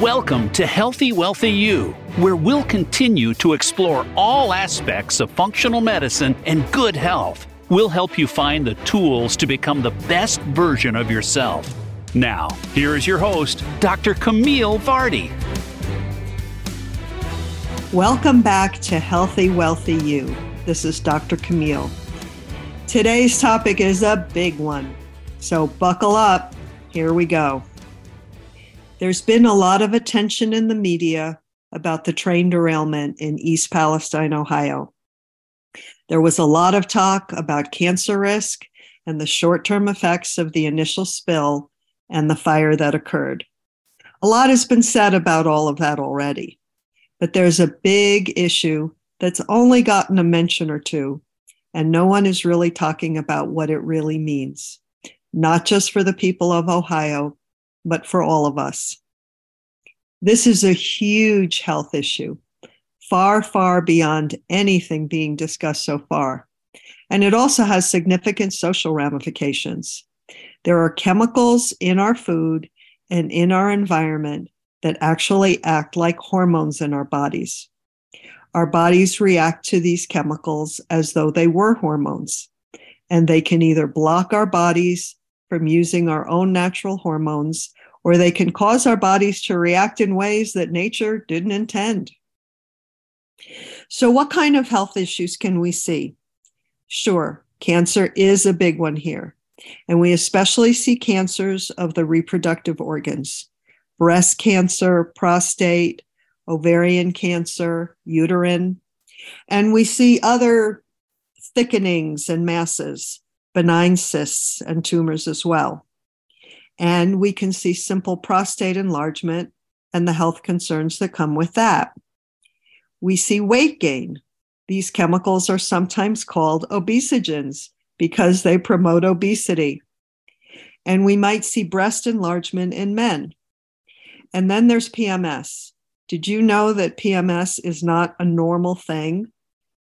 Welcome to Healthy Wealthy You, where we'll continue to explore all aspects of functional medicine and good health. We'll help you find the tools to become the best version of yourself. Now, here is your host, Dr. Camille Vardy. Welcome back to Healthy Wealthy You. This is Dr. Camille. Today's topic is a big one, so buckle up. Here we go. There's been a lot of attention in the media about the train derailment in East Palestine, Ohio. There was a lot of talk about cancer risk and the short-term effects of the initial spill and the fire that occurred. A lot has been said about all of that already, but there's a big issue that's only gotten a mention or two, and no one is really talking about what it really means, not just for the people of Ohio, but for all of us. This is a huge health issue, far, far beyond anything being discussed so far. And it also has significant social ramifications. There are chemicals in our food and in our environment that actually act like hormones in our bodies. Our bodies react to these chemicals as though they were hormones, and they can either block our bodies from using our own natural hormones, or they can cause our bodies to react in ways that nature didn't intend. So what kind of health issues can we see? Sure, cancer is a big one here, and we especially see cancers of the reproductive organs: breast cancer, prostate, ovarian cancer, uterine, and we see other thickenings and masses, benign cysts and tumors as well. And we can see simple prostate enlargement and the health concerns that come with that. We see weight gain. These chemicals are sometimes called obesogens because they promote obesity. And we might see breast enlargement in men. And then there's PMS. Did you know that PMS is not a normal thing?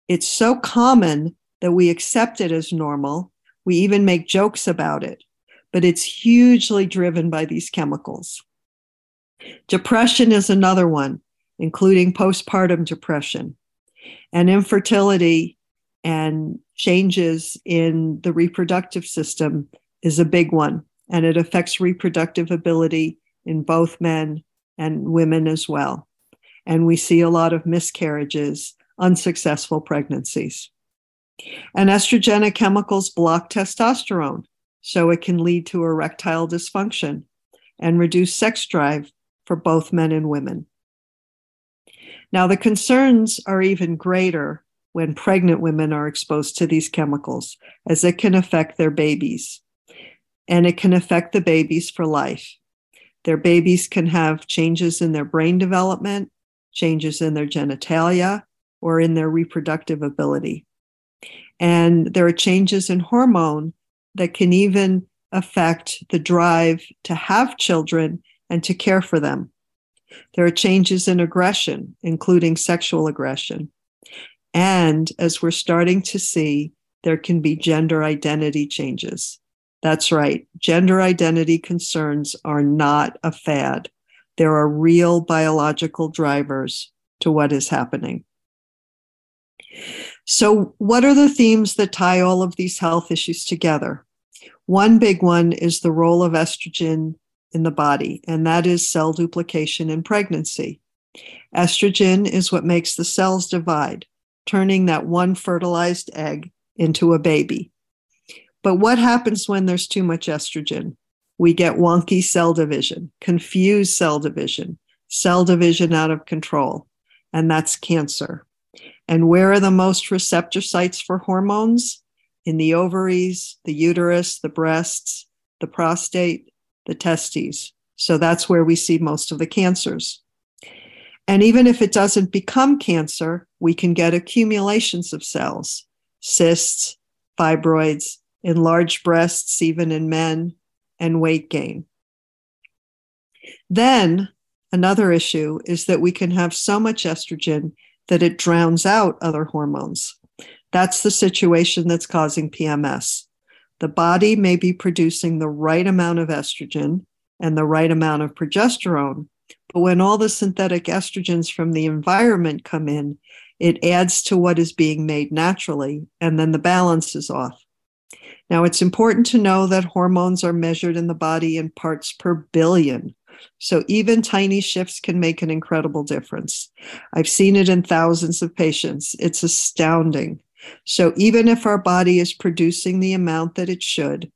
It's so common that we accept it as normal. We even make jokes about it, but it's hugely driven by these chemicals. Depression is another one, including postpartum depression, and infertility and changes in the reproductive system is a big one, and it affects reproductive ability in both men and women as well. And we see a lot of miscarriages, unsuccessful pregnancies. And estrogenic chemicals block testosterone, so it can lead to erectile dysfunction and reduce sex drive for both men and women. Now, the concerns are even greater when pregnant women are exposed to these chemicals, as it can affect their babies, and it can affect the babies for life. Their babies can have changes in their brain development, changes in their genitalia, or in their reproductive ability. And there are changes in hormone that can even affect the drive to have children and to care for them. There are changes in aggression, including sexual aggression. And as we're starting to see, there can be gender identity changes. That's right. Gender identity concerns are not a fad. There are real biological drivers to what is happening. So what are the themes that tie all of these health issues together? One big one is the role of estrogen in the body, and that is cell duplication in pregnancy. Estrogen is what makes the cells divide, turning that one fertilized egg into a baby. But what happens when there's too much estrogen? We get wonky cell division, confused cell division out of control, and that's cancer. And where are the most receptor sites for hormones? In the ovaries, the uterus, the breasts, the prostate, the testes. So that's where we see most of the cancers. And even if it doesn't become cancer, we can get accumulations of cells, cysts, fibroids, enlarged breasts, even in men, and weight gain. Then another issue is that we can have so much estrogen that it drowns out other hormones. That's the situation that's causing PMS. The body may be producing the right amount of estrogen and the right amount of progesterone, But when all the synthetic estrogens from the environment come in, it adds to what is being made naturally, and then the balance is off. Now, it's important to know that hormones are measured in the body in parts per billion. So even tiny shifts can make an incredible difference. I've seen it in thousands of patients. It's astounding. So even if our body is producing the amount that it should,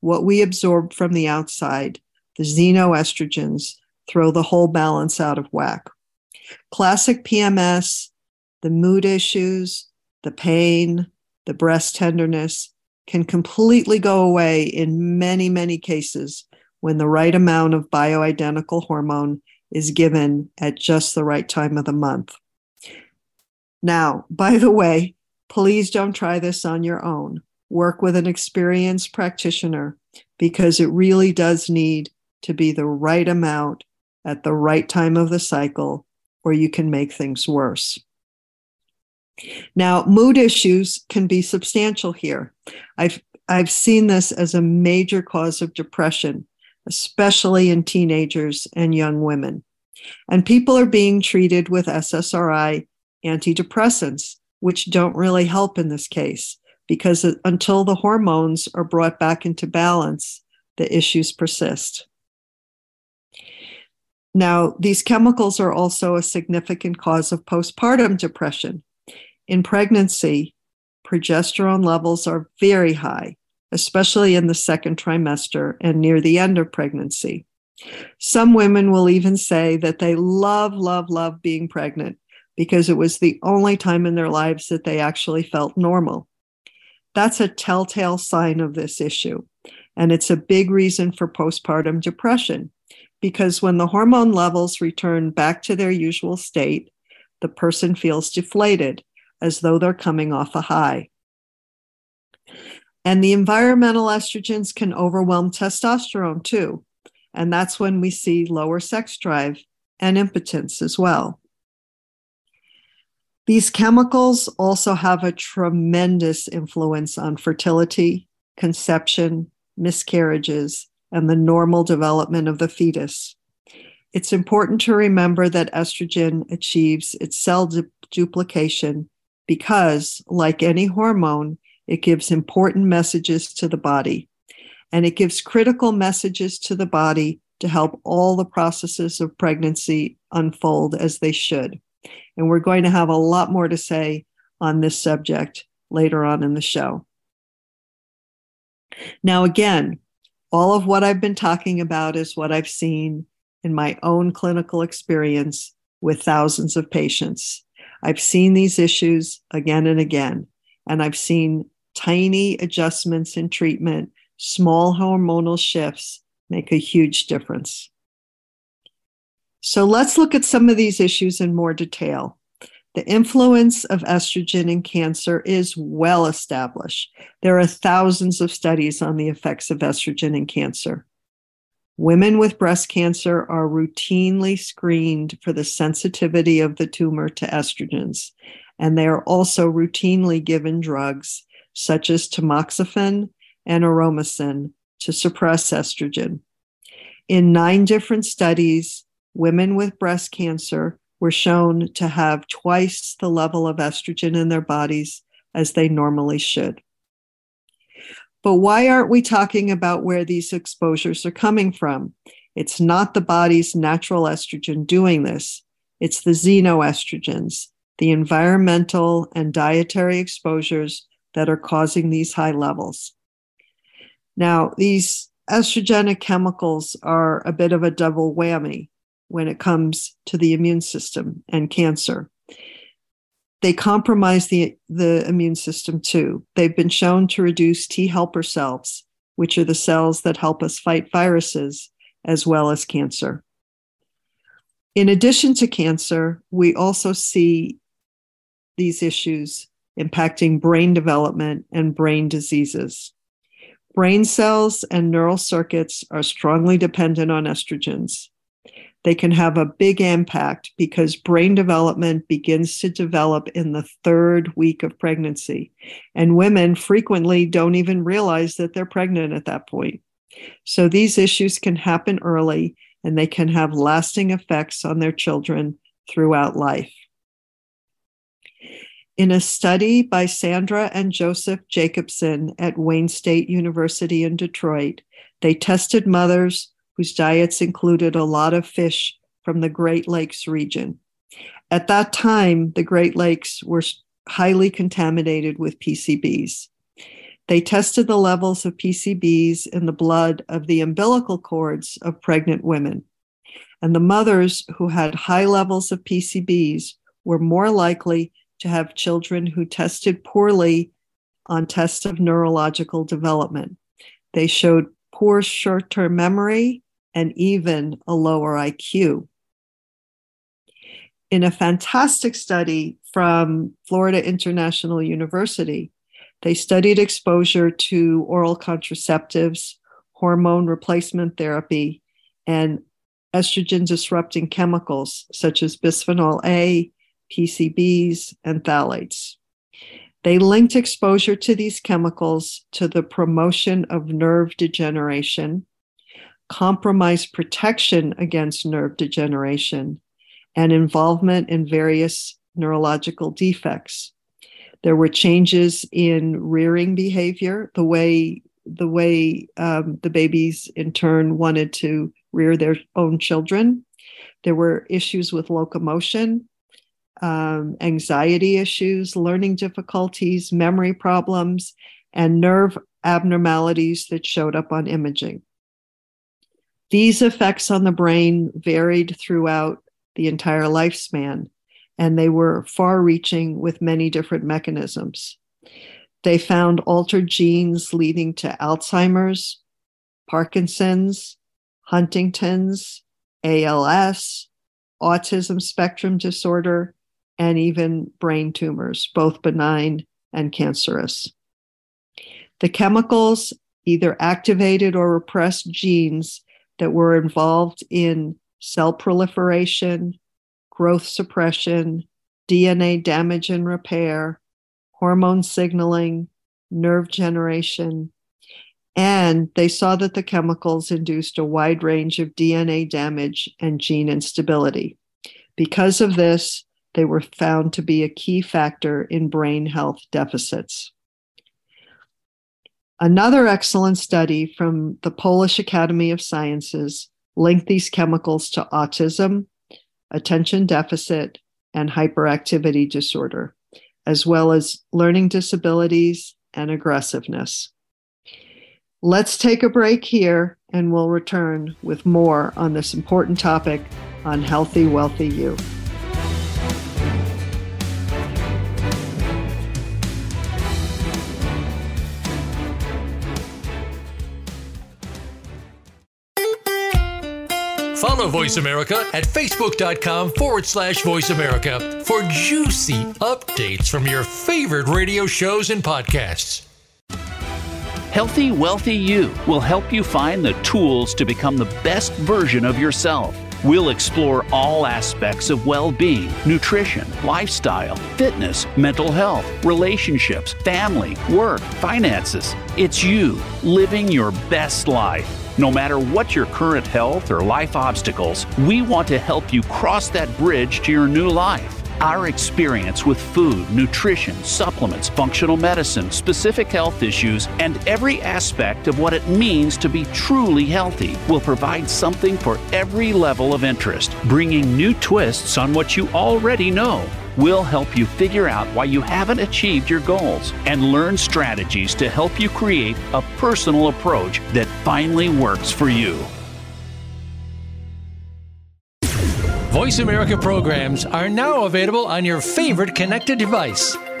what we absorb from the outside, the xenoestrogens, throw the whole balance out of whack. Classic PMS, the mood issues, the pain, the breast tenderness can completely go away in many, many cases when the right amount of bioidentical hormone is given at just the right time of the month. Now, by the way, please don't try this on your own. Work with an experienced practitioner because it really does need to be the right amount at the right time of the cycle, or you can make things worse. Now, mood issues can be substantial here. I've seen this as a major cause of depression, especially in teenagers and young women. And people are being treated with SSRI antidepressants, which don't really help in this case, because until the hormones are brought back into balance, the issues persist. Now, these chemicals are also a significant cause of postpartum depression. In pregnancy, progesterone levels are very high, especially in the second trimester and near the end of pregnancy. Some women will even say that they love being pregnant because it was the only time in their lives that they actually felt normal. That's a telltale sign of this issue, and it's a big reason for postpartum depression because when the hormone levels return back to their usual state, the person feels deflated as though they're coming off a high. And the environmental estrogens can overwhelm testosterone too. And that's when we see lower sex drive and impotence as well. These chemicals also have a tremendous influence on fertility, conception, miscarriages, and the normal development of the fetus. It's important to remember that estrogen achieves its cell duplication because, like any hormone, it gives important messages to the body, and it gives critical messages to the body to help all the processes of pregnancy unfold as they should. And we're going to have a lot more to say on this subject later on in the show. Now, again, all of what I've been talking about is what I've seen in my own clinical experience with thousands of patients. I've seen these issues again and again, and I've seen tiny adjustments in treatment, small hormonal shifts make a huge difference. So let's look at some of these issues in more detail. The influence of estrogen in cancer is well established. There are thousands of studies on the effects of estrogen in cancer. Women with breast cancer are routinely screened for the sensitivity of the tumor to estrogens, and they are also routinely given drugs such as tamoxifen and eromacin to suppress estrogen. In 9 different studies, women with breast cancer were shown to have twice the level of estrogen in their bodies as they normally should. But why aren't we talking about where these exposures are coming from? It's not the body's natural estrogen doing this. It's the xenoestrogens, the environmental and dietary exposures that are causing these high levels. Now, these estrogenic chemicals are a bit of a double whammy when it comes to the immune system and cancer. They compromise the immune system too. They've been shown to reduce T helper cells, which are the cells that help us fight viruses as well as cancer. In addition to cancer, we also see these issues impacting brain development and brain diseases. Brain cells and neural circuits are strongly dependent on estrogens. They can have a big impact because brain development begins to develop in the 3rd week of pregnancy, and women frequently don't even realize that they're pregnant at that point. So these issues can happen early and they can have lasting effects on their children throughout life. In a study by Sandra and Joseph Jacobson at Wayne State University in Detroit, they tested mothers whose diets included a lot of fish from the Great Lakes region. At that time, the Great Lakes were highly contaminated with PCBs. They tested the levels of PCBs in the blood of the umbilical cords of pregnant women, and the mothers who had high levels of PCBs were more likely to have children who tested poorly on tests of neurological development. They showed poor short-term memory and even a lower IQ. In a fantastic study from Florida International University, they studied exposure to oral contraceptives, hormone replacement therapy, and estrogen-disrupting chemicals such as bisphenol A, PCBs, and phthalates. They linked exposure to these chemicals to the promotion of nerve degeneration, compromised protection against nerve degeneration, and involvement in various neurological defects. There were changes in rearing behavior, the way the babies in turn wanted to rear their own children. There were issues with locomotion, anxiety issues, learning difficulties, memory problems, and nerve abnormalities that showed up on imaging. These effects on the brain varied throughout the entire lifespan, and they were far-reaching with many different mechanisms. They found altered genes leading to Alzheimer's, Parkinson's, Huntington's, ALS, autism spectrum disorder, and even brain tumors, both benign and cancerous. The chemicals either activated or repressed genes that were involved in cell proliferation, growth suppression, DNA damage and repair, hormone signaling, nerve generation, and they saw that the chemicals induced a wide range of DNA damage and gene instability. Because of this, they were found to be a key factor in brain health deficits. Another excellent study from the Polish Academy of Sciences linked these chemicals to autism, attention deficit, and hyperactivity disorder, as well as learning disabilities and aggressiveness. Let's take a break here, and we'll return with more on this important topic on Healthy Wealthy You. Follow Voice America at facebook.com/Voice America for juicy updates from your favorite radio shows and podcasts. Healthy Wealthy You will help you find the tools to become the best version of yourself. We'll explore all aspects of well-being, nutrition, lifestyle, fitness, mental health, relationships, family, work, finances. It's you living your best life. No matter what your current health or life obstacles, we want to help you cross that bridge to your new life. Our experience with food, nutrition, supplements, functional medicine, specific health issues, and every aspect of what it means to be truly healthy will provide something for every level of interest, bringing new twists on what you already know. We'll help you figure out why you haven't achieved your goals and learn strategies to help you create a personal approach that finally works for you. Voice America programs are now available on your favorite connected device,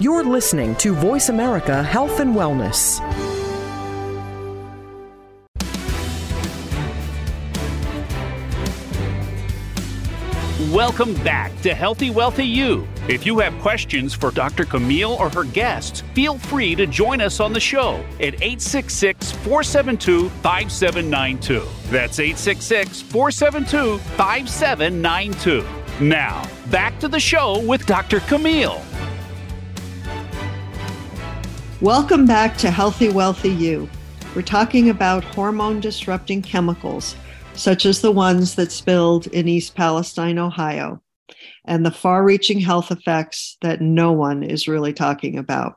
You're listening to Voice America Health and Wellness. Welcome back to Healthy Wealthy You. If you have questions for Dr. Camille or her guests, feel free to join us on the show at 866-472-5792. That's 866-472-5792. Now, back to the show with Dr. Camille. Welcome back to Healthy Wealthy You. We're talking about hormone-disrupting chemicals, such as the ones that spilled in East Palestine, Ohio, and the far-reaching health effects that no one is really talking about.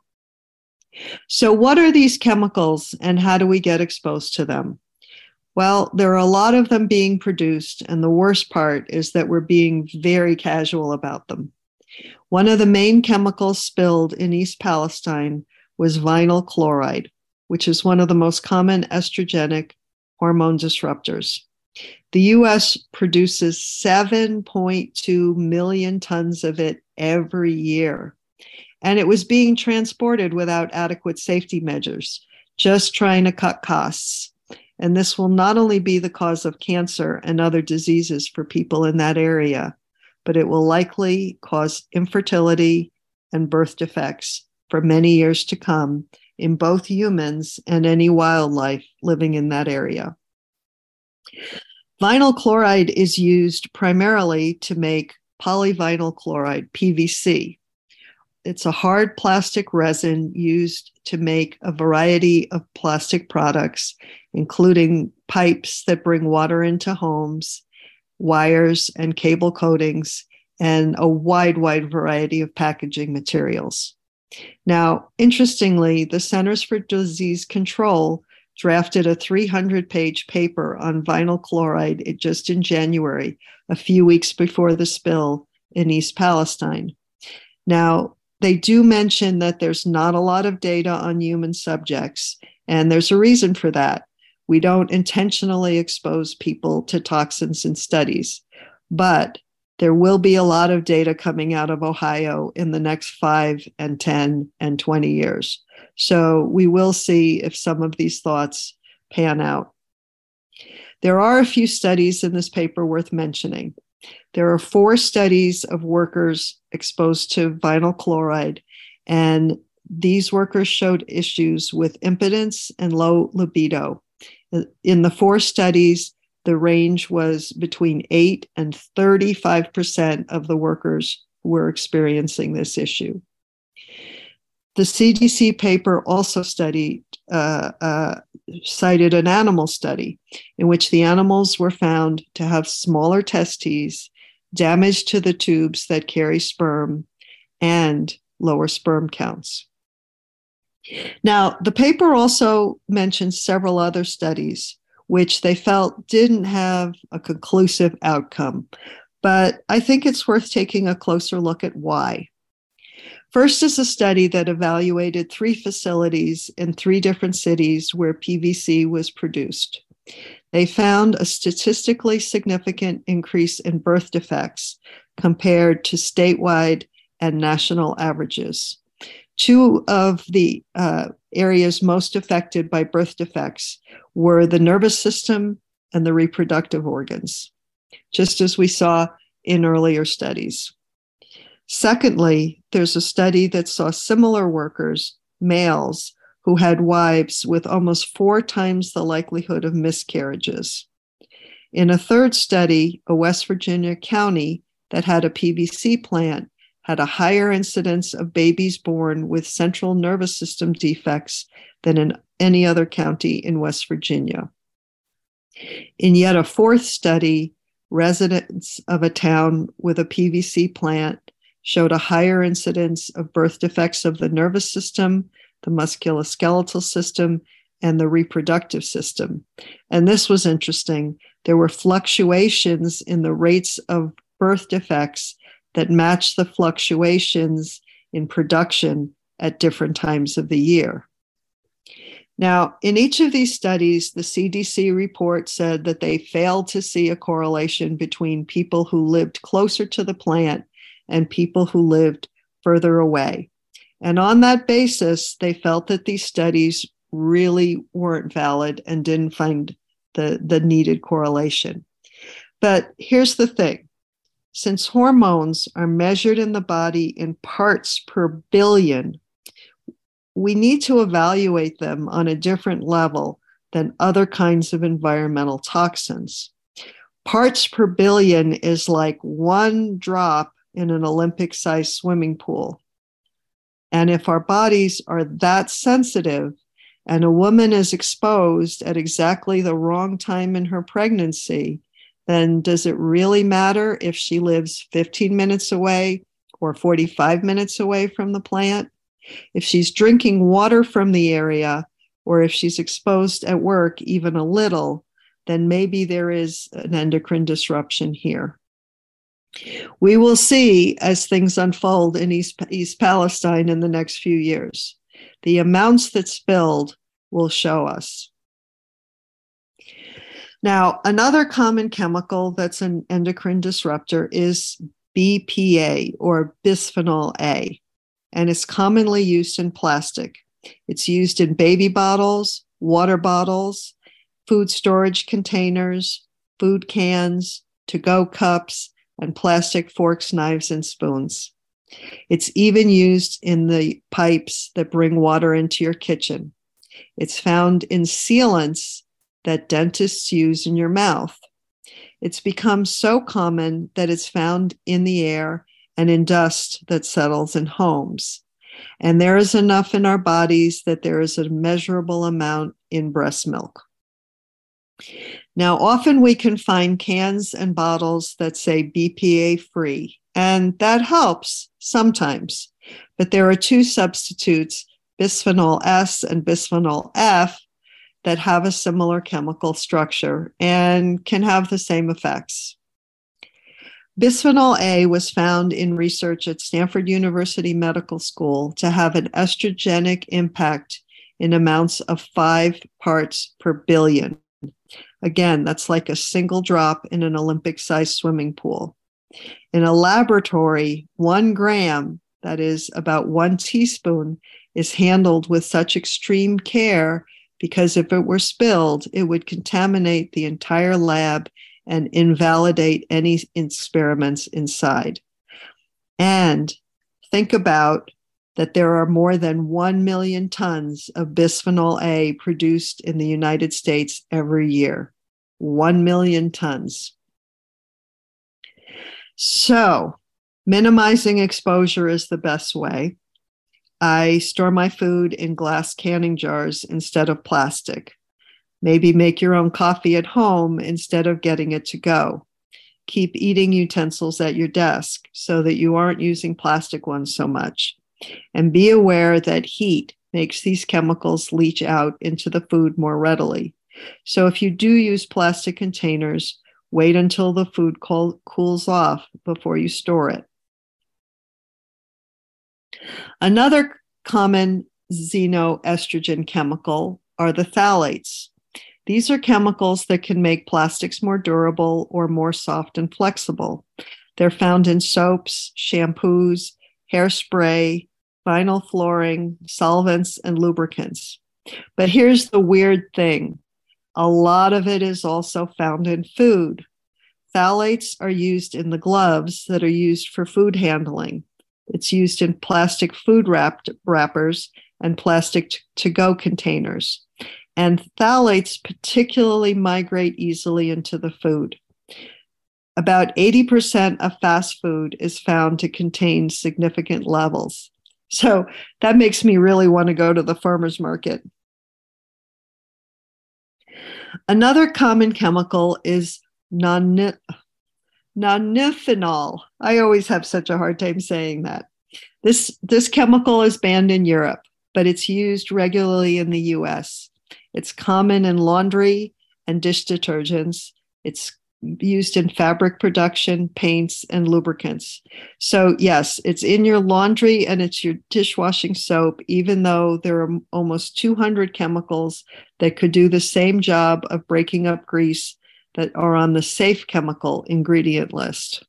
So what are these chemicals and how do we get exposed to them? Well, there are a lot of them being produced, and the worst part is that we're being very casual about them. One of the main chemicals spilled in East Palestine was vinyl chloride, which is one of the most common estrogenic hormone disruptors. The U.S. produces 7.2 million tons of it every year, and it was being transported without adequate safety measures, just trying to cut costs. And this will not only be the cause of cancer and other diseases for people in that area, but it will likely cause infertility and birth defects for many years to come in both humans and any wildlife living in that area. Vinyl chloride is used primarily to make polyvinyl chloride, PVC. It's a hard plastic resin used to make a variety of plastic products, including pipes that bring water into homes, wires and cable coatings, and a wide variety of packaging materials. Now, interestingly, the Centers for Disease Control drafted a 300-page paper on vinyl chloride just in January, a few weeks before the spill in East Palestine. Now, they do mention that there's not a lot of data on human subjects, and there's a reason for that. We don't intentionally expose people to toxins in studies, but there will be a lot of data coming out of Ohio in the next 5 and 10 and 20 years. So we will see if some of these thoughts pan out. There are a few studies in this paper worth mentioning. There are 4 studies of workers exposed to vinyl chloride, and these workers showed issues with impotence and low libido. In the 4 studies, the range was between 8 and 35% of the workers who were experiencing this issue. The CDC paper also cited an animal study in which the animals were found to have smaller testes, damage to the tubes that carry sperm, and lower sperm counts. Now, the paper also mentions several other studies which they felt didn't have a conclusive outcome. But I think it's worth taking a closer look at why. First is a study that evaluated 3 facilities in 3 different cities where PVC was produced. They found a statistically significant increase in birth defects compared to statewide and national averages. 2 of the areas most affected by birth defects were the nervous system and the reproductive organs, just as we saw in earlier studies. Secondly, there's a study that saw similar workers, males, who had wives with almost 4 times the likelihood of miscarriages. In a third study, a West Virginia county that had a PVC plant had a higher incidence of babies born with central nervous system defects than in any other county in West Virginia. In yet a fourth study, residents of a town with a PVC plant showed a higher incidence of birth defects of the nervous system, the musculoskeletal system, and the reproductive system. And this was interesting. There were fluctuations in the rates of birth defects that match the fluctuations in production at different times of the year. Now, in each of these studies, the CDC report said that they failed to see a correlation between people who lived closer to the plant and people who lived further away. And on that basis, they felt that these studies really weren't valid and didn't find the needed correlation. But here's the thing. Since hormones are measured in the body in parts per billion, we need to evaluate them on a different level than other kinds of environmental toxins. Parts per billion is like one drop in an Olympic-sized swimming pool. And if our bodies are that sensitive, and a woman is exposed at exactly the wrong time in her pregnancy, then does it really matter if she lives 15 minutes away or 45 minutes away from the plant? If she's drinking water from the area, or if she's exposed at work even a little, then maybe there is an endocrine disruption here. We will see as things unfold in East Palestine in the next few years. The amounts that spilled will show us. Now, another common chemical that's an endocrine disruptor is BPA, or bisphenol A, and it's commonly used in plastic. It's used in baby bottles, water bottles, food storage containers, food cans, to-go cups, and plastic forks, knives, and spoons. It's even used in the pipes that bring water into your kitchen. It's found in sealants that dentists use in your mouth. It's become so common that it's found in the air and in dust that settles in homes. And there is enough in our bodies that there is a measurable amount in breast milk. Now, often we can find cans and bottles that say BPA-free, and that helps sometimes. But there are two substitutes, bisphenol S and bisphenol F, that have a similar chemical structure and can have the same effects. Bisphenol A was found in research at Stanford University Medical School to have an estrogenic impact in amounts of 5 parts per billion. Again, that's like a single drop in an Olympic-sized swimming pool. In a laboratory, 1 gram, that is about 1 teaspoon, is handled with such extreme care because if it were spilled, it would contaminate the entire lab and invalidate any experiments inside. And think about that there are more than 1 million tons of bisphenol A produced in the United States every year. 1 million tons. So, minimizing exposure is the best way. I store my food in glass canning jars instead of plastic. Maybe make your own coffee at home instead of getting it to go. Keep eating utensils at your desk so that you aren't using plastic ones so much. And be aware that heat makes these chemicals leach out into the food more readily. So if you do use plastic containers, wait until the food cools off before you store it. Another common xenoestrogen chemical are the phthalates. These are chemicals that can make plastics more durable or more soft and flexible. They're found in soaps, shampoos, hairspray, vinyl flooring, solvents, and lubricants. But here's the weird thing. A lot of it is also found in food. Phthalates are used in the gloves that are used for food handling. It's used in plastic food wrappers and plastic to-go containers. And phthalates particularly migrate easily into the food. About 80% of fast food is found to contain significant levels. So that makes me really want to go to the farmer's market. Another common chemical is nonylphenol. I always have such a hard time saying that. This chemical is banned in Europe, but it's used regularly in the US. It's common in laundry and dish detergents. It's used in fabric production, paints, and lubricants. So yes, it's in your laundry and it's your dishwashing soap, even though there are almost 200 chemicals that could do the same job of breaking up grease that are on the safe chemical ingredient list.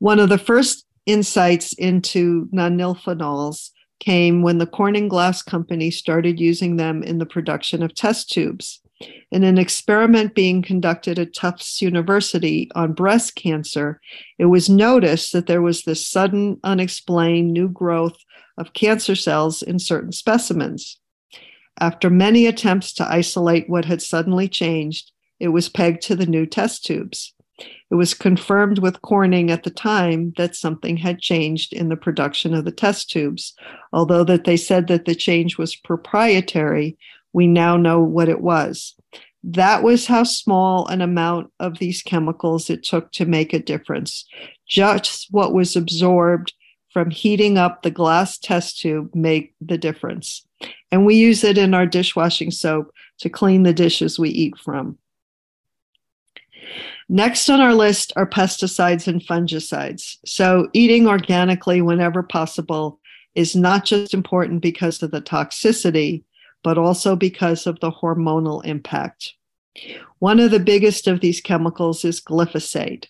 One of the first insights into nonylphenols came when the Corning Glass Company started using them in the production of test tubes. In an experiment being conducted at Tufts University on breast cancer, it was noticed that there was this sudden, unexplained new growth of cancer cells in certain specimens. After many attempts to isolate what had suddenly changed, it was pegged to the new test tubes. It was confirmed with Corning at the time that something had changed in the production of the test tubes. Although that they said that the change was proprietary, we now know what it was. That was how small an amount of these chemicals it took to make a difference. Just what was absorbed from heating up the glass test tube made the difference. And we use it in our dishwashing soap to clean the dishes we eat from. Next on our list are pesticides and fungicides. So eating organically whenever possible is not just important because of the toxicity, but also because of the hormonal impact. One of the biggest of these chemicals is glyphosate.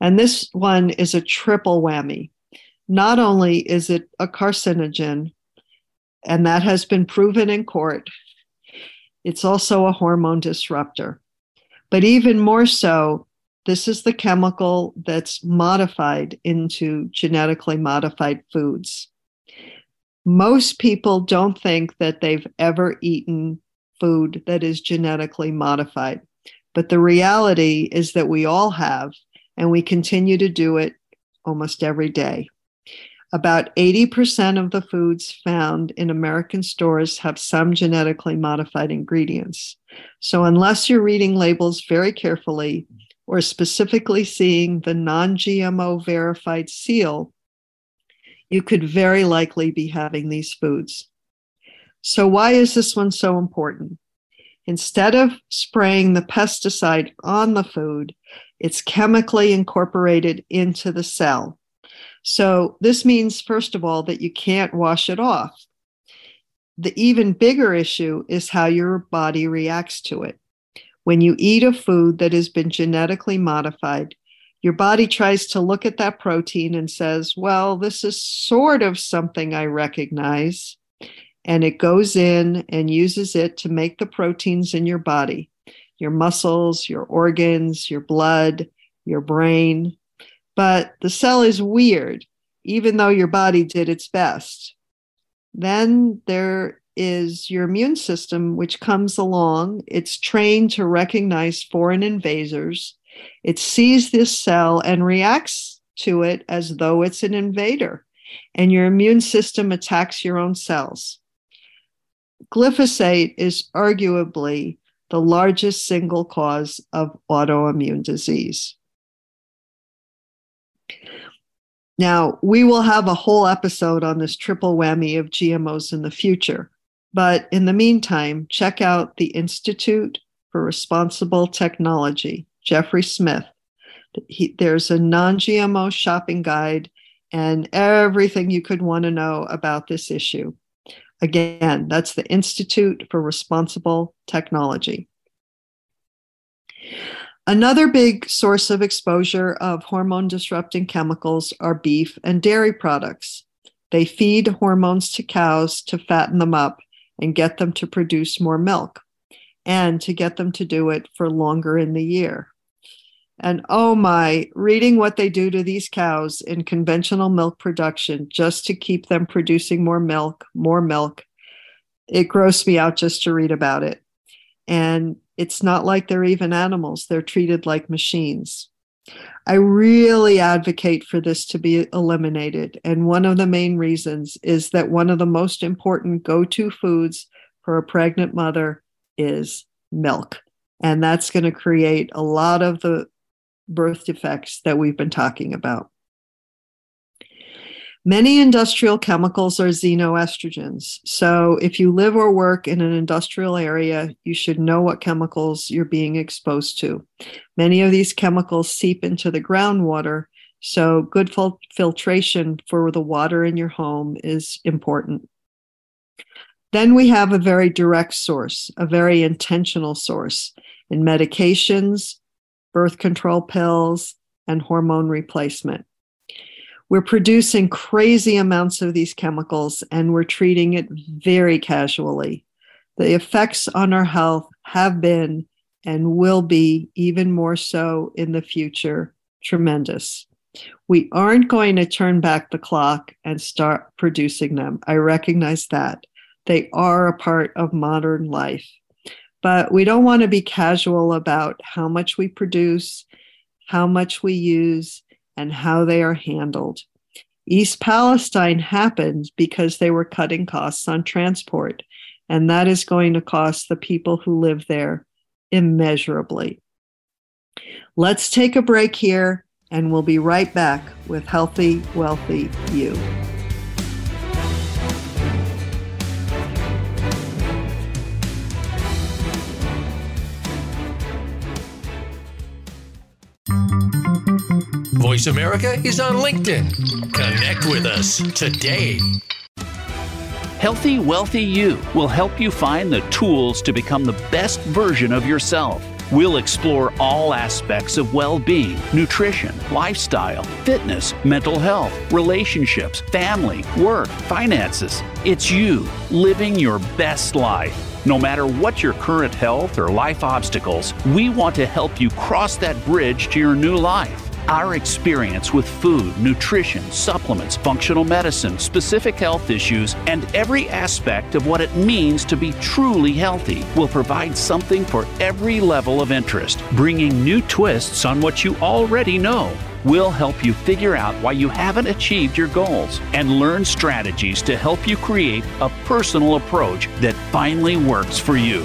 And this one is a triple whammy. Not only is it a carcinogen, and that has been proven in court, it's also a hormone disruptor. But even more so, this is the chemical that's modified into genetically modified foods. Most people don't think that they've ever eaten food that is genetically modified, but the reality is that we all have, and we continue to do it almost every day. About 80% of the foods found in American stores have some genetically modified ingredients. So unless you're reading labels very carefully or specifically seeing the non-GMO verified seal, you could very likely be having these foods. So why is this one so important? Instead of spraying the pesticide on the food, it's chemically incorporated into the cell. So this means, first of all, that you can't wash it off. The even bigger issue is how your body reacts to it. When you eat a food that has been genetically modified, your body tries to look at that protein and says, well, this is sort of something I recognize. And it goes in and uses it to make the proteins in your body, your muscles, your organs, your blood, your brain. But the cell is weird, even though your body did its best. Then there is your immune system, which comes along. It's trained to recognize foreign invaders. It sees this cell and reacts to it as though it's an invader, and your immune system attacks your own cells. Glyphosate is arguably the largest single cause of autoimmune disease. Now, we will have a whole episode on this triple whammy of GMOs in the future, but in the meantime, check out the Institute for Responsible Technology. Jeffrey Smith. There's a non-GMO shopping guide and everything you could want to know about this issue. Again, that's the Institute for Responsible Technology. Another big source of exposure of hormone-disrupting chemicals are beef and dairy products. They feed hormones to cows to fatten them up and get them to produce more milk, and to get them to do it for longer in the year. And oh my, reading what they do to these cows in conventional milk production just to keep them producing more milk, it grossed me out just to read about it. And it's not like they're even animals. They're treated like machines. I really advocate for this to be eliminated. And one of the main reasons is that one of the most important go-to foods for a pregnant mother is milk. And that's going to create a lot of the birth defects that we've been talking about. Many industrial chemicals are xenoestrogens. So if you live or work in an industrial area, you should know what chemicals you're being exposed to. Many of these chemicals seep into the groundwater, so good filtration for the water in your home is important. Then we have a very direct source, a very intentional source in medications, birth control pills, and hormone replacement. We're producing crazy amounts of these chemicals, and we're treating it very casually. The effects on our health have been and will be even more so in the future, tremendous. We aren't going to turn back the clock and start producing them. I recognize that. They are a part of modern life. But we don't want to be casual about how much we produce, how much we use, and how they are handled. East Palestine happened because they were cutting costs on transport, and that is going to cost the people who live there immeasurably. Let's take a break here, and we'll be right back with Healthy, Wealthy You. Voice America is on LinkedIn. Connect with us today. Healthy, Wealthy You will help you find the tools to become the best version of yourself. We'll explore all aspects of well-being, nutrition, lifestyle, fitness, mental health, relationships, family, work, finances. It's you living your best life. No matter what your current health or life obstacles, we want to help you cross that bridge to your new life. Our experience with food, nutrition, supplements, functional medicine, specific health issues, and every aspect of what it means to be truly healthy will provide something for every level of interest, bringing new twists on what you already know. We'll help you figure out why you haven't achieved your goals and learn strategies to help you create a personal approach that finally works for you.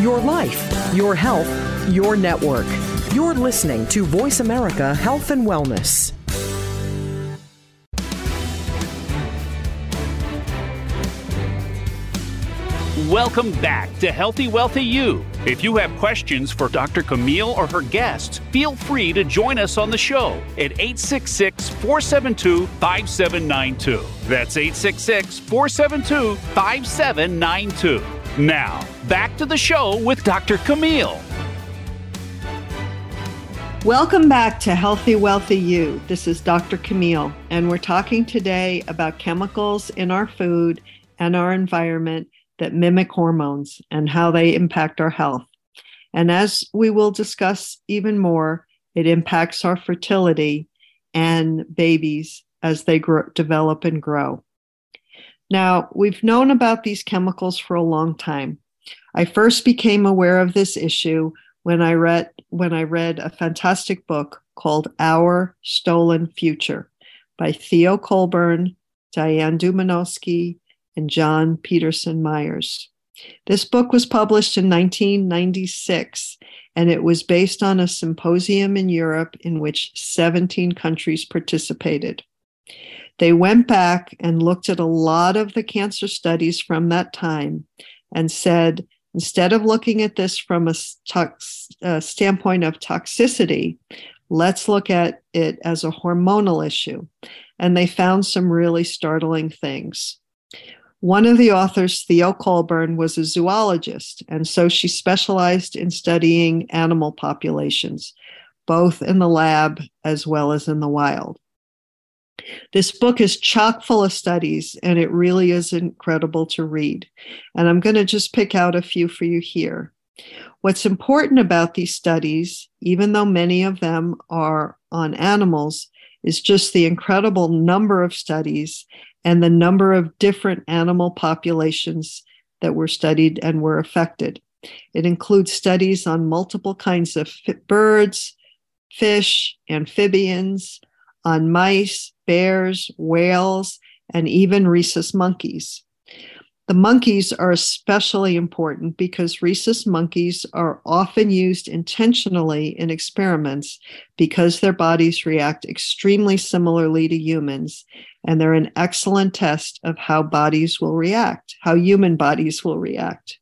Your life, your health, your network. You're listening to Voice America Health and Wellness. Welcome back to Healthy Wealthy You. If you have questions for Dr. Camille or her guests, feel free to join us on the show at 866-472-5792. That's 866-472-5792. Now, back to the show with Dr. Camille. Welcome back to Healthy Wealthy You. This is Dr. Camille, and we're talking today about chemicals in our food and our environment that mimic hormones and how they impact our health. And as we will discuss even more, it impacts our fertility and babies as they develop and grow. Now, we've known about these chemicals for a long time. I first became aware of this issue when I read a fantastic book called Our Stolen Future by Theo Colburn, Diane Dumanovsky, and John Peterson Myers. This book was published in 1996, and it was based on a symposium in Europe in which 17 countries participated. They went back and looked at a lot of the cancer studies from that time and said, instead of looking at this from a standpoint of toxicity, let's look at it as a hormonal issue. And they found some really startling things. One of the authors, Theo Colburn, was a zoologist, and so she specialized in studying animal populations, both in the lab as well as in the wild. This book is chock full of studies, and it really is incredible to read. And I'm going to just pick out a few for you here. What's important about these studies, even though many of them are on animals, is just the incredible number of studies and the number of different animal populations that were studied and were affected. It includes studies on multiple kinds of birds, fish, amphibians, on mice, bears, whales, and even rhesus monkeys. The monkeys are especially important because rhesus monkeys are often used intentionally in experiments because their bodies react extremely similarly to humans, and they're an excellent test of how bodies will react, how human bodies will react.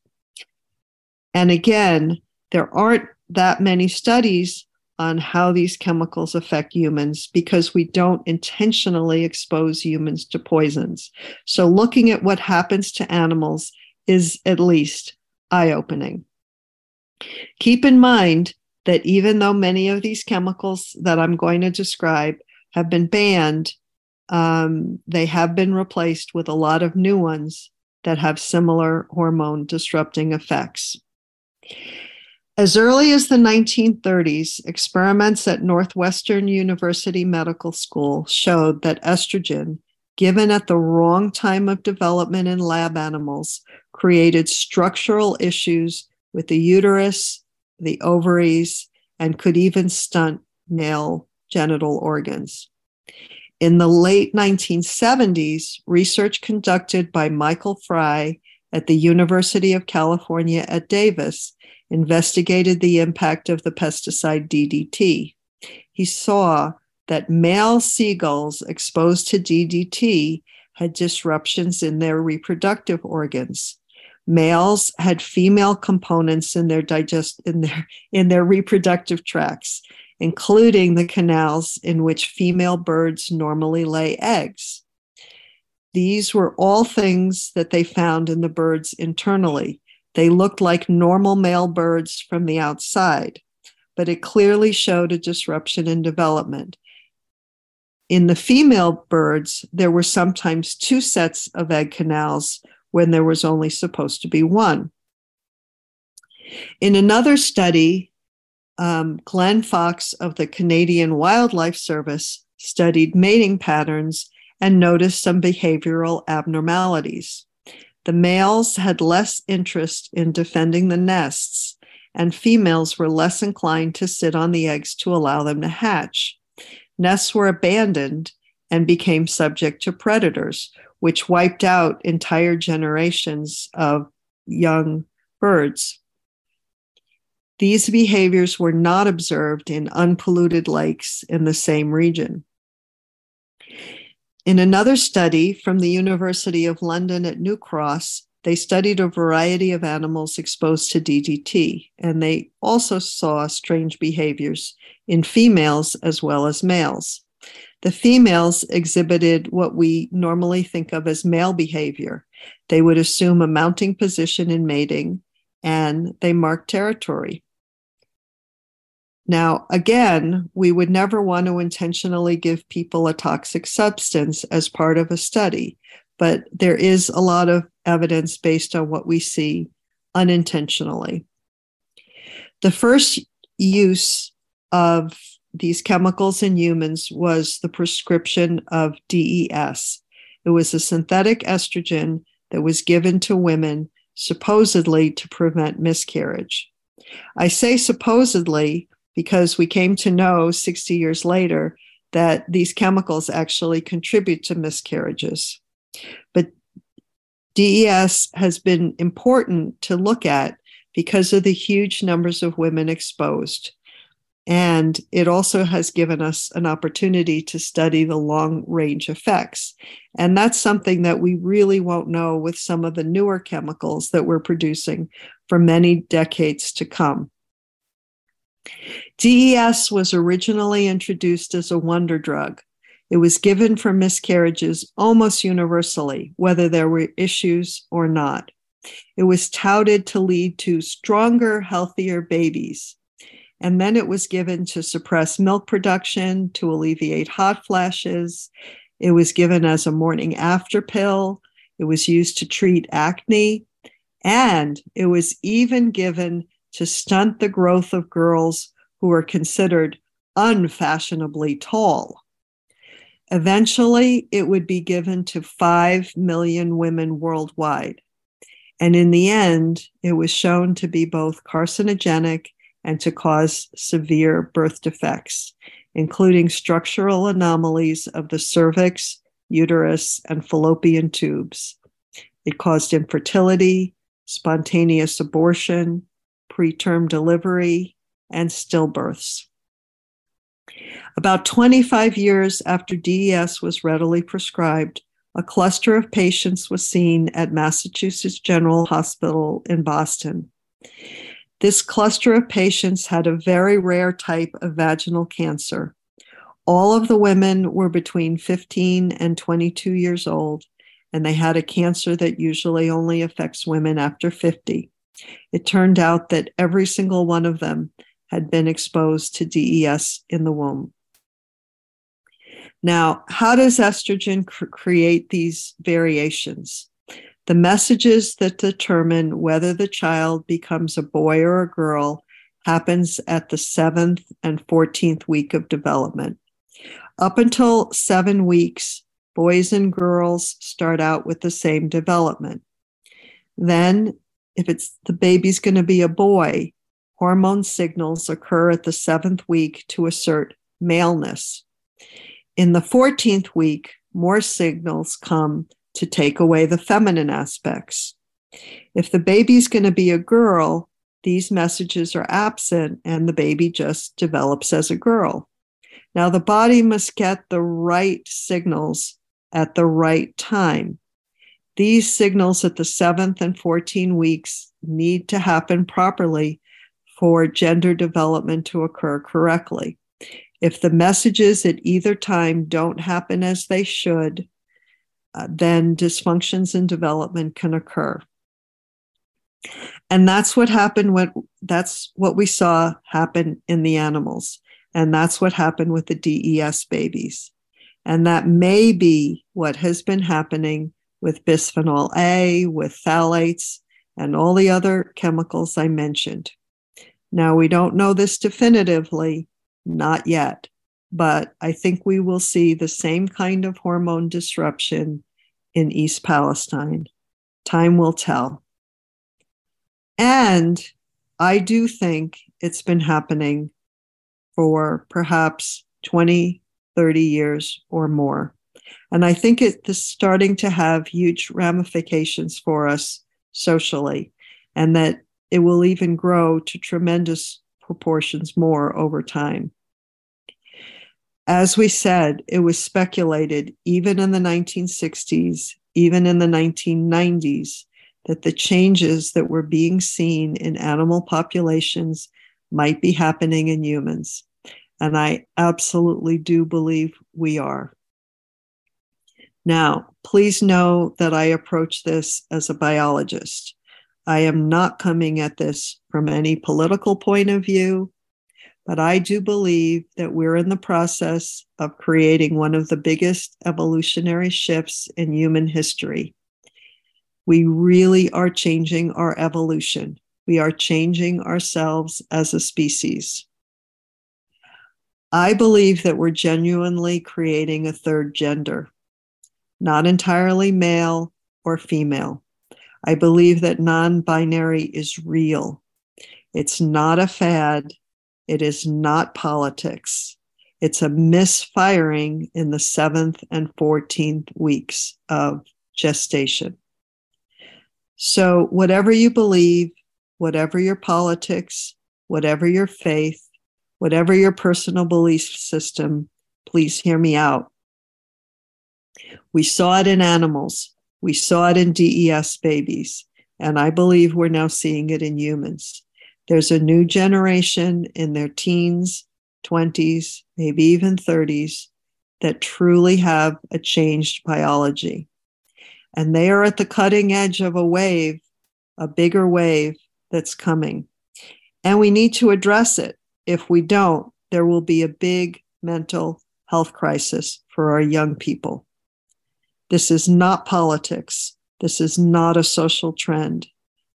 And again, there aren't that many studies on how these chemicals affect humans because we don't intentionally expose humans to poisons. So looking at what happens to animals is at least eye-opening. Keep in mind that even though many of these chemicals that I'm going to describe have been banned, they have been replaced with a lot of new ones that have similar hormone-disrupting effects. As early as the 1930s, experiments at Northwestern University Medical School showed that estrogen, given at the wrong time of development in lab animals, created structural issues with the uterus, the ovaries, and could even stunt male genital organs. In the late 1970s, research conducted by Michael Fry at the University of California at Davis investigated the impact of the pesticide DDT. He saw that male seagulls exposed to DDT had disruptions in their reproductive organs. Males had female components in their reproductive tracts, including the canals in which female birds normally lay eggs. These were all things that they found in the birds internally. They looked like normal male birds from the outside, but it clearly showed a disruption in development. In the female birds, there were sometimes two sets of egg canals when there was only supposed to be one. In another study, Glenn Fox of the Canadian Wildlife Service studied mating patterns and noticed some behavioral abnormalities. The males had less interest in defending the nests, and females were less inclined to sit on the eggs to allow them to hatch. Nests were abandoned and became subject to predators, which wiped out entire generations of young birds. These behaviors were not observed in unpolluted lakes in the same region. In another study from the University of London at New Cross, they studied a variety of animals exposed to DDT, and they also saw strange behaviors in females as well as males. The females exhibited what we normally think of as male behavior. They would assume a mounting position in mating, and they marked territory. Now, again, we would never want to intentionally give people a toxic substance as part of a study, but there is a lot of evidence based on what we see unintentionally. The first use of these chemicals in humans was the prescription of DES. It was a synthetic estrogen that was given to women supposedly to prevent miscarriage. I say supposedly because we came to know 60 years later that these chemicals actually contribute to miscarriages. But DES has been important to look at because of the huge numbers of women exposed. And it also has given us an opportunity to study the long-range effects. And that's something that we really won't know with some of the newer chemicals that we're producing for many decades to come. DES was originally introduced as a wonder drug. It was given for miscarriages almost universally, whether there were issues or not. It was touted to lead to stronger, healthier babies. And then it was given to suppress milk production, to alleviate hot flashes. It was given as a morning after pill. It was used to treat acne. And it was even given to stunt the growth of girls who were considered unfashionably tall. Eventually, it would be given to 5 million women worldwide. And in the end, it was shown to be both carcinogenic and to cause severe birth defects, including structural anomalies of the cervix, uterus, and fallopian tubes. It caused infertility, spontaneous abortion, preterm delivery, and stillbirths. About 25 years after DES was readily prescribed, a cluster of patients was seen at Massachusetts General Hospital in Boston. This cluster of patients had a very rare type of vaginal cancer. All of the women were between 15 and 22 years old, and they had a cancer that usually only affects women after 50. It turned out that every single one of them had been exposed to DES in the womb. Now, how does estrogen create these variations? The messages that determine whether the child becomes a boy or a girl happens at the 7th and 14th week of development. Up until 7 weeks, boys and girls start out with the same development. Then, if it's the baby's going to be a boy, hormone signals occur at the 7th week to assert maleness. In the 14th week, more signals come to take away the feminine aspects. If the baby's going to be a girl, these messages are absent and the baby just develops as a girl. Now, the body must get the right signals at the right time. These signals at the 7th and 14 weeks need to happen properly for gender development to occur correctly. If the messages at either time don't happen as they should, then dysfunctions in development can occur. And that's what happened that's what we saw happen in the animals. And that's what happened with the DES babies. And that may be what has been happening with bisphenol A, with phthalates, and all the other chemicals I mentioned. Now, we don't know this definitively, not yet, but I think we will see the same kind of hormone disruption in East Palestine. Time will tell. And I do think it's been happening for perhaps 20, 30 years or more. And I think it's starting to have huge ramifications for us socially, and that it will even grow to tremendous proportions more over time. As we said, it was speculated even in the 1960s, even in the 1990s, that the changes that were being seen in animal populations might be happening in humans. And I absolutely do believe we are. Now, please know that I approach this as a biologist. I am not coming at this from any political point of view, but I do believe that we're in the process of creating one of the biggest evolutionary shifts in human history. We really are changing our evolution. We are changing ourselves as a species. I believe that we're genuinely creating a third gender. Not entirely male or female. I believe that non-binary is real. It's not a fad. It is not politics. It's a misfiring in the 7th and 14th weeks of gestation. So whatever you believe, whatever your politics, whatever your faith, whatever your personal belief system, please hear me out. We saw it in animals. We saw it in DES babies. And I believe we're now seeing it in humans. There's a new generation in their teens, 20s, maybe even 30s that truly have a changed biology. And they are at the cutting edge of a wave, a bigger wave that's coming. And we need to address it. If we don't, there will be a big mental health crisis for our young people. This is not politics. This is not a social trend.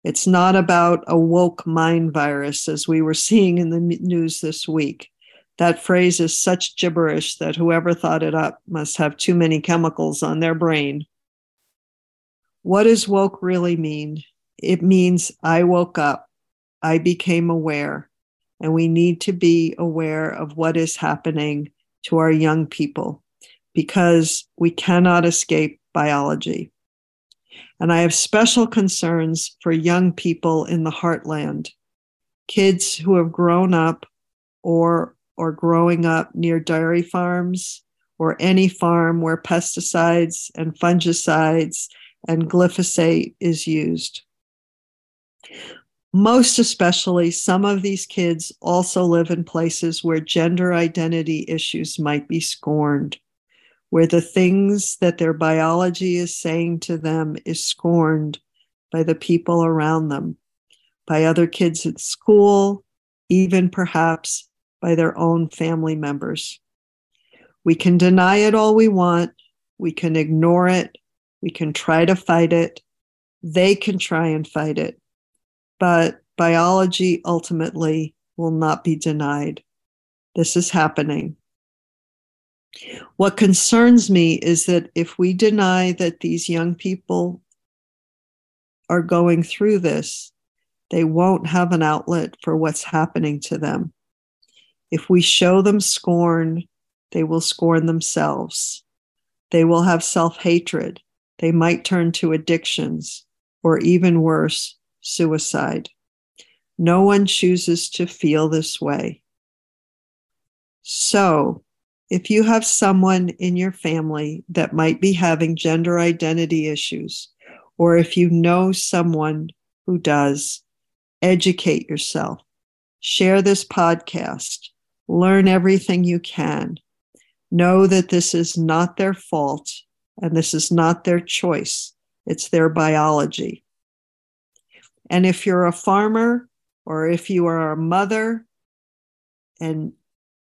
It's not about a woke mind virus, as we were seeing in the news this week. That phrase is such gibberish that whoever thought it up must have too many chemicals on their brain. What does woke really mean? It means I woke up, I became aware, and we need to be aware of what is happening to our young people, because we cannot escape biology. and I have special concerns for young people in the heartland, kids who have grown up or growing up near dairy farms or any farm where pesticides and fungicides and glyphosate is used. Most especially, some of these kids also live in places where gender identity issues might be scorned, where the things that their biology is saying to them is scorned by the people around them, by other kids at school, even perhaps by their own family members. We can deny it all we want. We can ignore it. We can try to fight it. They can try and fight it. But biology ultimately will not be denied. This is happening. What concerns me is that if we deny that these young people are going through this, they won't have an outlet for what's happening to them. If we show them scorn, they will scorn themselves. They will have self-hatred. They might turn to addictions, or even worse, suicide. No one chooses to feel this way. So, if you have someone in your family that might be having gender identity issues, or if you know someone who does, educate yourself. Share this podcast. Learn everything you can. Know that this is not their fault and this is not their choice. It's their biology. And if you're a farmer or if you are a mother and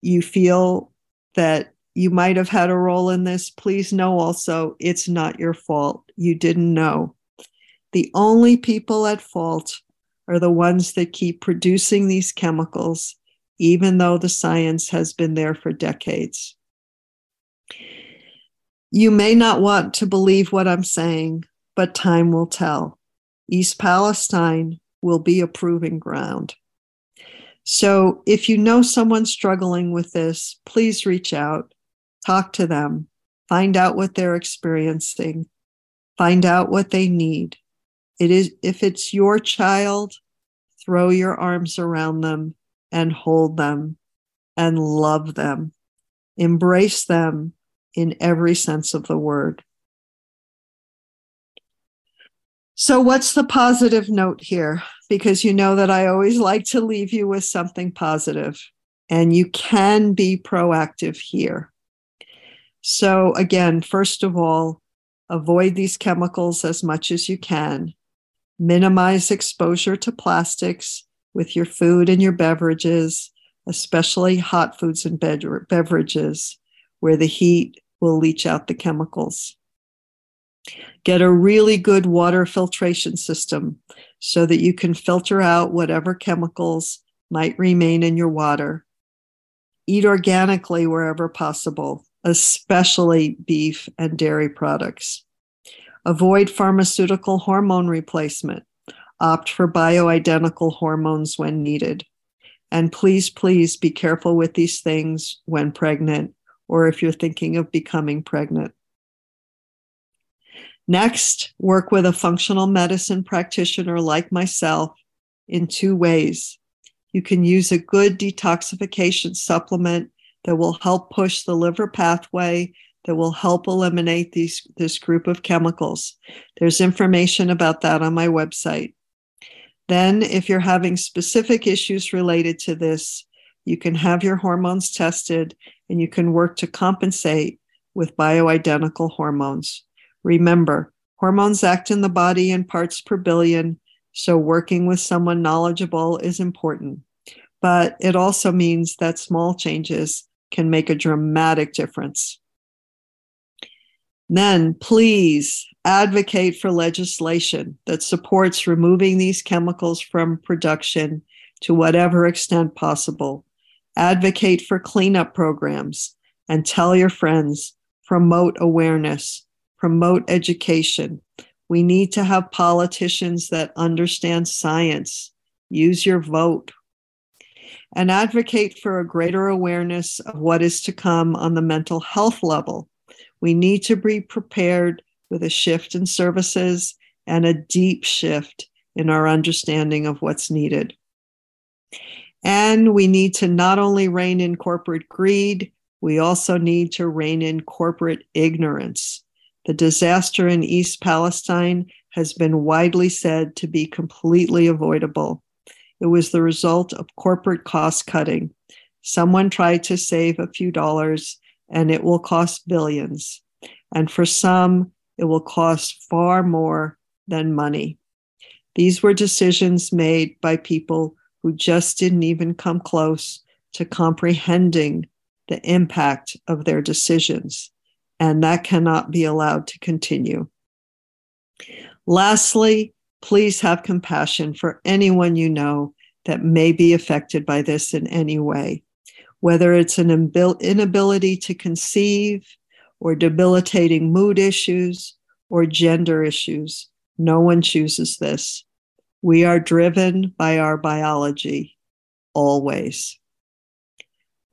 you feel that you might have had a role in this, please know also it's not your fault. You didn't know. The only people at fault are the ones that keep producing these chemicals, even though the science has been there for decades. You may not want to believe what I'm saying, but time will tell. East Palestine will be a proving ground. So if you know someone struggling with this, please reach out, talk to them, find out what they're experiencing, find out what they need. If it's your child, throw your arms around them and hold them and love them. Embrace them in every sense of the word. So what's the positive note here? Because you know that I always like to leave you with something positive, and you can be proactive here. So again, first of all, avoid these chemicals as much as you can. Minimize exposure to plastics with your food and your beverages, especially hot foods and beverages, where the heat will leach out the chemicals. Get a really good water filtration system so that you can filter out whatever chemicals might remain in your water. Eat organically wherever possible, especially beef and dairy products. Avoid pharmaceutical hormone replacement. Opt for bioidentical hormones when needed. And please, please be careful with these things when pregnant or if you're thinking of becoming pregnant. Next, work with a functional medicine practitioner like myself in two ways. You can use a good detoxification supplement that will help push the liver pathway, that will help eliminate this group of chemicals. There's information about that on my website. Then, if you're having specific issues related to this, you can have your hormones tested and you can work to compensate with bioidentical hormones. Remember, hormones act in the body in parts per billion, so working with someone knowledgeable is important. But it also means that small changes can make a dramatic difference. Then, please advocate for legislation that supports removing these chemicals from production to whatever extent possible. Advocate for cleanup programs and tell your friends, promote awareness. Promote education. We need to have politicians that understand science. Use your vote. And advocate for a greater awareness of what is to come on the mental health level. We need to be prepared with a shift in services and a deep shift in our understanding of what's needed. And we need to not only rein in corporate greed, we also need to rein in corporate ignorance. The disaster in East Palestine has been widely said to be completely avoidable. It was the result of corporate cost cutting. Someone tried to save a few dollars, and it will cost billions. And for some, it will cost far more than money. These were decisions made by people who just didn't even come close to comprehending the impact of their decisions, and that cannot be allowed to continue. Lastly, please have compassion for anyone you know that may be affected by this in any way, whether it's an inability to conceive or debilitating mood issues or gender issues. No one chooses this. We are driven by our biology, always.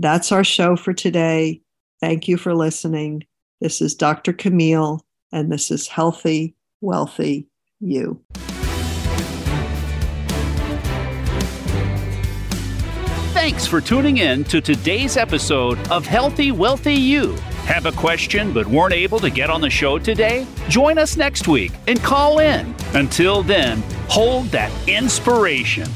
That's our show for today. Thank you for listening. This is Dr. Camille, and this is Healthy, Wealthy You. Thanks for tuning in to today's episode of Healthy, Wealthy You. Have a question but weren't able to get on the show today? Join us next week and call in. Until then, hold that inspiration.